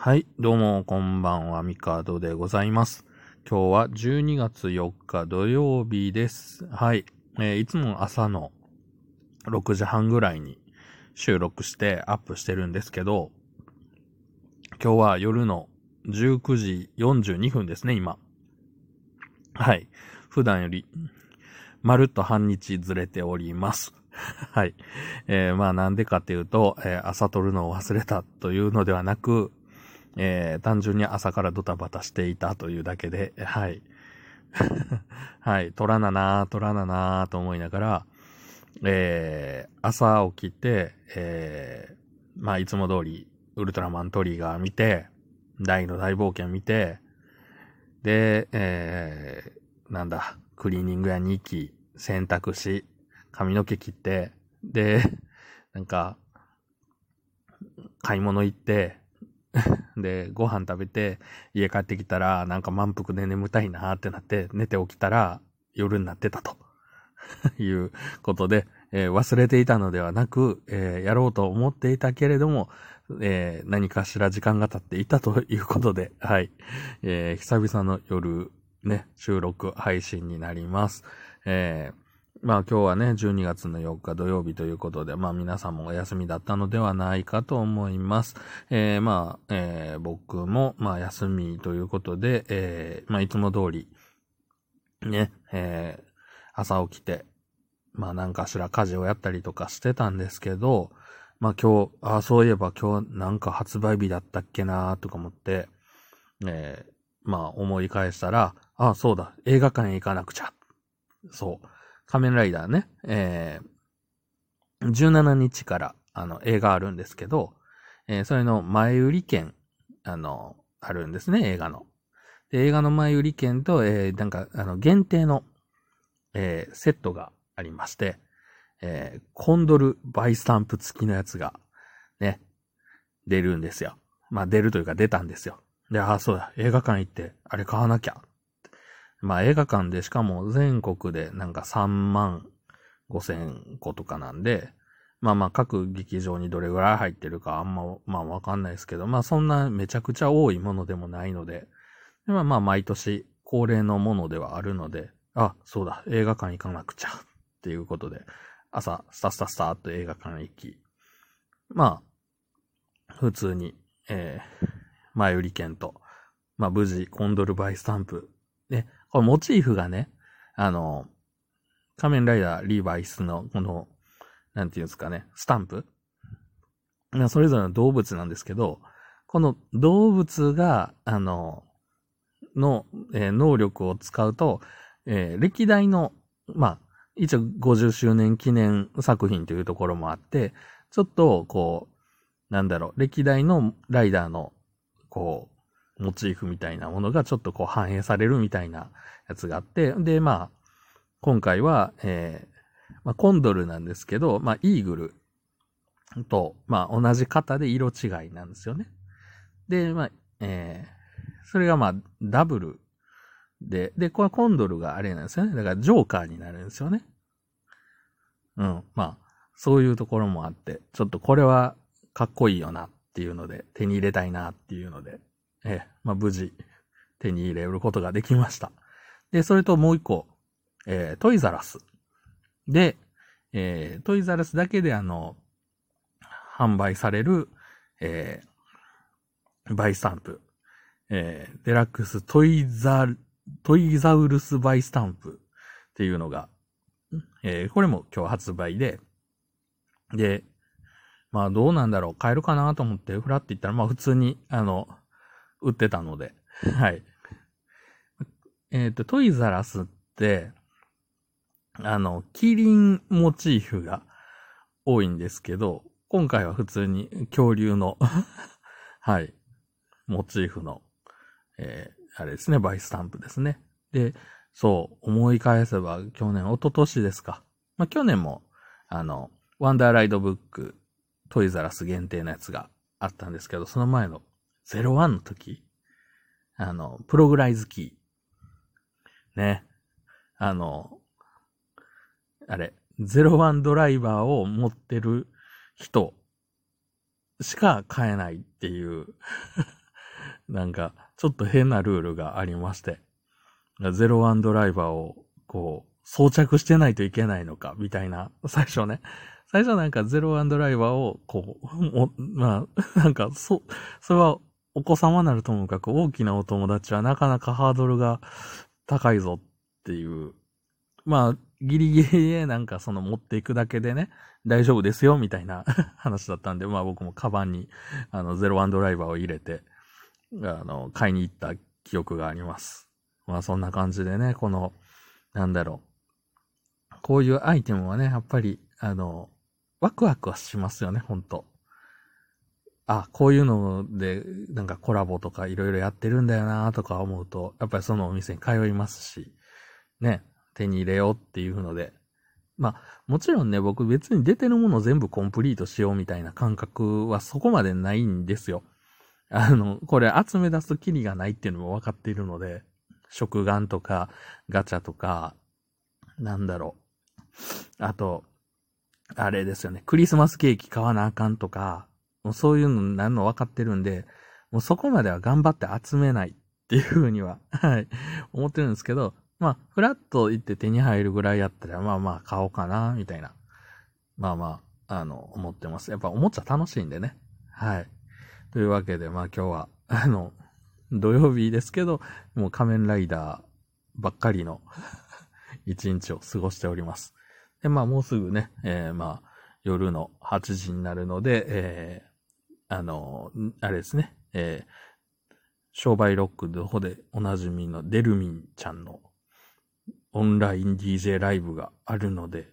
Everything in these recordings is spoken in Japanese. はい、どうもこんばんは、ミカドでございます。今日は12月4日土曜日です。はい、いつも朝の6時半ぐらいに収録してアップしてるんですけど、今日は夜の19時42分ですね、今。はい、普段よりまるっと半日ずれております。はい。まあなんでかっていうと、朝撮るのを忘れたというのではなく、単純に朝からドタバタしていたというだけで、はい。はい。撮らなと思いながら、朝起きて、まあいつも通りウルトラマントリガー見て、大の大冒険見て、で、クリーニング屋に行き、洗濯し、髪の毛切って、で、買い物行って、で、ご飯食べて、家帰ってきたら、満腹で眠たいなーってなって、寝て起きたら、夜になってたと。いうことで、忘れていたのではなく、やろうと思っていたけれども、何かしら時間が経っていたということで、はい。久々の夜、ね、収録配信になります。まあ今日はね、12月の4日土曜日ということで、まあ皆さんもお休みだったのではないかと思います。僕も、休みということで、いつも通り、ね、朝起きて、何かしら家事をやったりとかしてたんですけど、今日、そういえば今日発売日だったっけなーとか思って、思い返したら、そうだ、映画館へ行かなくちゃ。そう。仮面ライダーね、17日から、映画あるんですけど、それの前売り券、あるんですね、映画の。で、映画の前売り券と、限定の、セットがありまして、コンドルバイスタンプ付きのやつが、ね、出るんですよ。出るというか出たんですよ。で、そうだ、映画館行って、あれ買わなきゃ。映画館でしかも全国で35,000個とかなんで、各劇場にどれぐらい入ってるかわかんないですけど、そんなめちゃくちゃ多いものでもないので、で毎年恒例のものではあるので、そうだ、映画館行かなくちゃっていうことで、朝、スタっと映画館行き、普通に、前売り券と、無事コンドルバイスタンプ、ね、これモチーフがね、仮面ライダーリーバイスのこの、スタンプ。それぞれの動物なんですけど、この動物が、能力を使うと、歴代の、一応50周年記念作品というところもあって、ちょっと、歴代のライダーの、モチーフみたいなものがちょっと反映されるみたいなやつがあって、で、今回は、コンドルなんですけど、イーグルと、同じ型で色違いなんですよね。で、それがダブルで、で、これはコンドルがあれなんですよね。だからジョーカーになるんですよね。うん、そういうところもあって、ちょっとこれはかっこいいよなっていうので、手に入れたいなっていうので、無事手に入れることができました。で、それともう一個、トイザラスで、トイザラスだけで販売される、バイスタンプ、デラックストイザウルスバイスタンプっていうのが、これも今日発売で、で、どうなんだろう、買えるかなと思ってフラって言ったら、普通に売ってたので。はい。トイザラスって、キリンモチーフが多いんですけど、今回は普通に恐竜の、はい、モチーフの、あれですね、バイスタンプですね。で、そう、思い返せば去年、一昨年ですか。去年も、ワンダーライドブック、トイザラス限定のやつがあったんですけど、その前の、01の時、プログライズキー。ね。あれ、01ドライバーを持ってる人しか買えないっていうなんかちょっと変なルールがありまして、01ドライバーをこう装着してないといけないのかみたいな、最初なんか01ドライバーをこう、まあなんかそれはお子様なるともかく大きなお友達はなかなかハードルが高いぞっていう、まあギリギリでなんかその持っていくだけでね大丈夫ですよみたいな話だったんで、まあ僕もカバンに01ドライバーを入れて買いに行った記憶があります。まあそんな感じでね、このなんだろう、こういうアイテムはねやっぱりワクワクはしますよね、ほんと。あ、こういうのでなんかコラボとかいろいろやってるんだよなとか思うと、やっぱりそのお店に通いますしね、手に入れようっていうので、まあもちろんね、僕別に出てるもの全部コンプリートしようみたいな感覚はそこまでないんですよ。これ集め出すキリがないっていうのも分かっているので、食玩とかガチャとかなんだろう、あとあれですよね、クリスマスケーキ買わなあかんとか、もうそういうのなんの分かってるんで、もうそこまでは頑張って集めないっていうふうには思ってるんですけど、まあフラッと行って手に入るぐらいやったらまあまあ買おうかなみたいな、まあまあ思ってます。やっぱおもちゃ楽しいんでね。はい。というわけでまあ今日は土曜日ですけど、もう仮面ライダーばっかりの一日を過ごしております。でまあもうすぐね、まあ夜の8時になるので、あれですね、商売ロックの方でおなじみのデルミンちゃんのオンライン DJ ライブがあるので、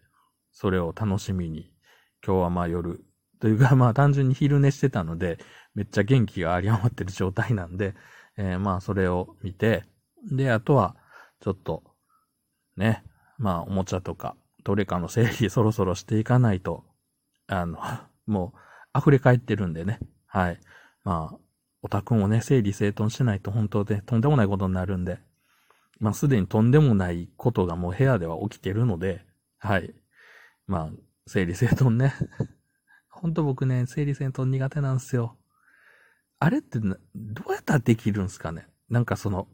それを楽しみに、今日はまあ夜というかまあ単純に昼寝してたので、めっちゃ元気が有り余ってる状態なんで、まあそれを見て、で、あとはちょっとね、まあおもちゃとかどれかの整理そろそろしていかないと、もう溢れ返ってるんでね、はい。まあ、オタクもね、整理整頓しないと本当でとんでもないことになるんで、まあすでにとんでもないことがもう部屋では起きてるので、はい。まあ、整理整頓ね。ほんと僕ね、整理整頓苦手なんですよ。あれってどうやったらできるんですかね。なんかその、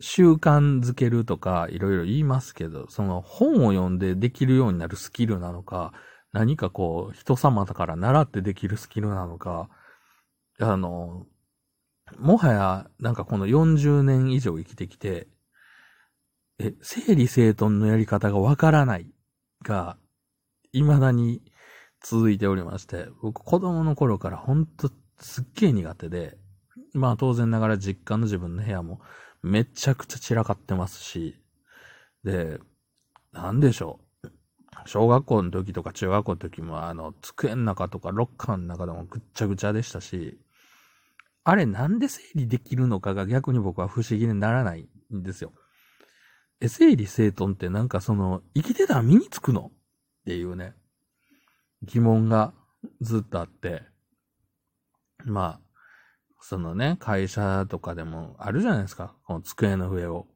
習慣づけるとかいろいろ言いますけど、その本を読んでできるようになるスキルなのか、何かこう人様だから習ってできるスキルなのか、もはやなんかこの40年以上生きてきて、整理整頓のやり方がわからないが未だに続いておりまして、僕子供の頃からほんとすっげえ苦手で、まあ当然ながら実家の自分の部屋もめちゃくちゃ散らかってますし、で、なんでしょう。小学校の時とか中学校の時も机の中とかロッカーの中でもぐっちゃぐちゃでしたし、あれなんで整理できるのかが逆に僕は不思議にならないんですよ。整理整頓ってなんかその生きてたら身につくのっていうね、疑問がずっとあって、まあ、そのね、会社とかでもあるじゃないですか。この机の上を、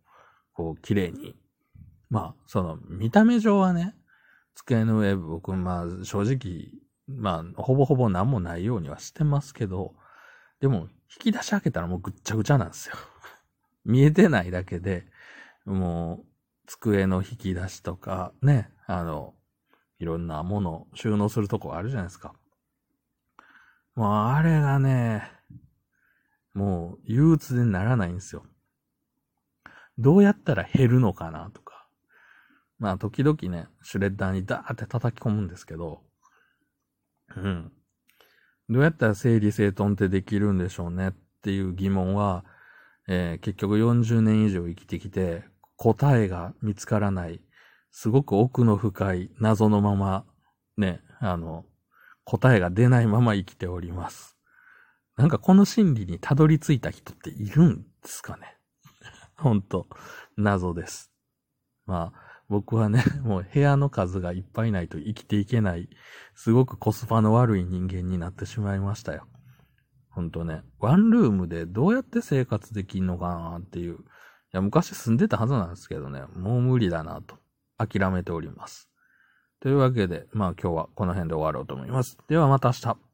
こう、綺麗に。まあ、その、見た目上はね、机の上、僕、まあ、正直、まあ、ほぼほぼ何もないようにはしてますけど、でも、引き出し開けたらもうぐっちゃぐちゃなんですよ。見えてないだけで、もう、机の引き出しとか、ね、いろんなものを収納するとこあるじゃないですか。もう、あれがね、もう憂鬱でならないんですよ。どうやったら減るのかなとか。まあ時々ね、シュレッダーにダーって叩き込むんですけど、うん。どうやったら整理整頓ってできるんでしょうねっていう疑問は、結局40年以上生きてきて答えが見つからない、すごく奥の深い謎のままね、答えが出ないまま生きております。なんかこの心理にたどり着いた人っているんですかね。ほんと謎です。まあ僕はね、もう部屋の数がいっぱいないと生きていけない、すごくコスパの悪い人間になってしまいましたよ。ほんとね、ワンルームでどうやって生活できんのかなっていう、いや昔住んでたはずなんですけどね、もう無理だなと諦めております。というわけでまあ今日はこの辺で終わろうと思います。ではまた明日。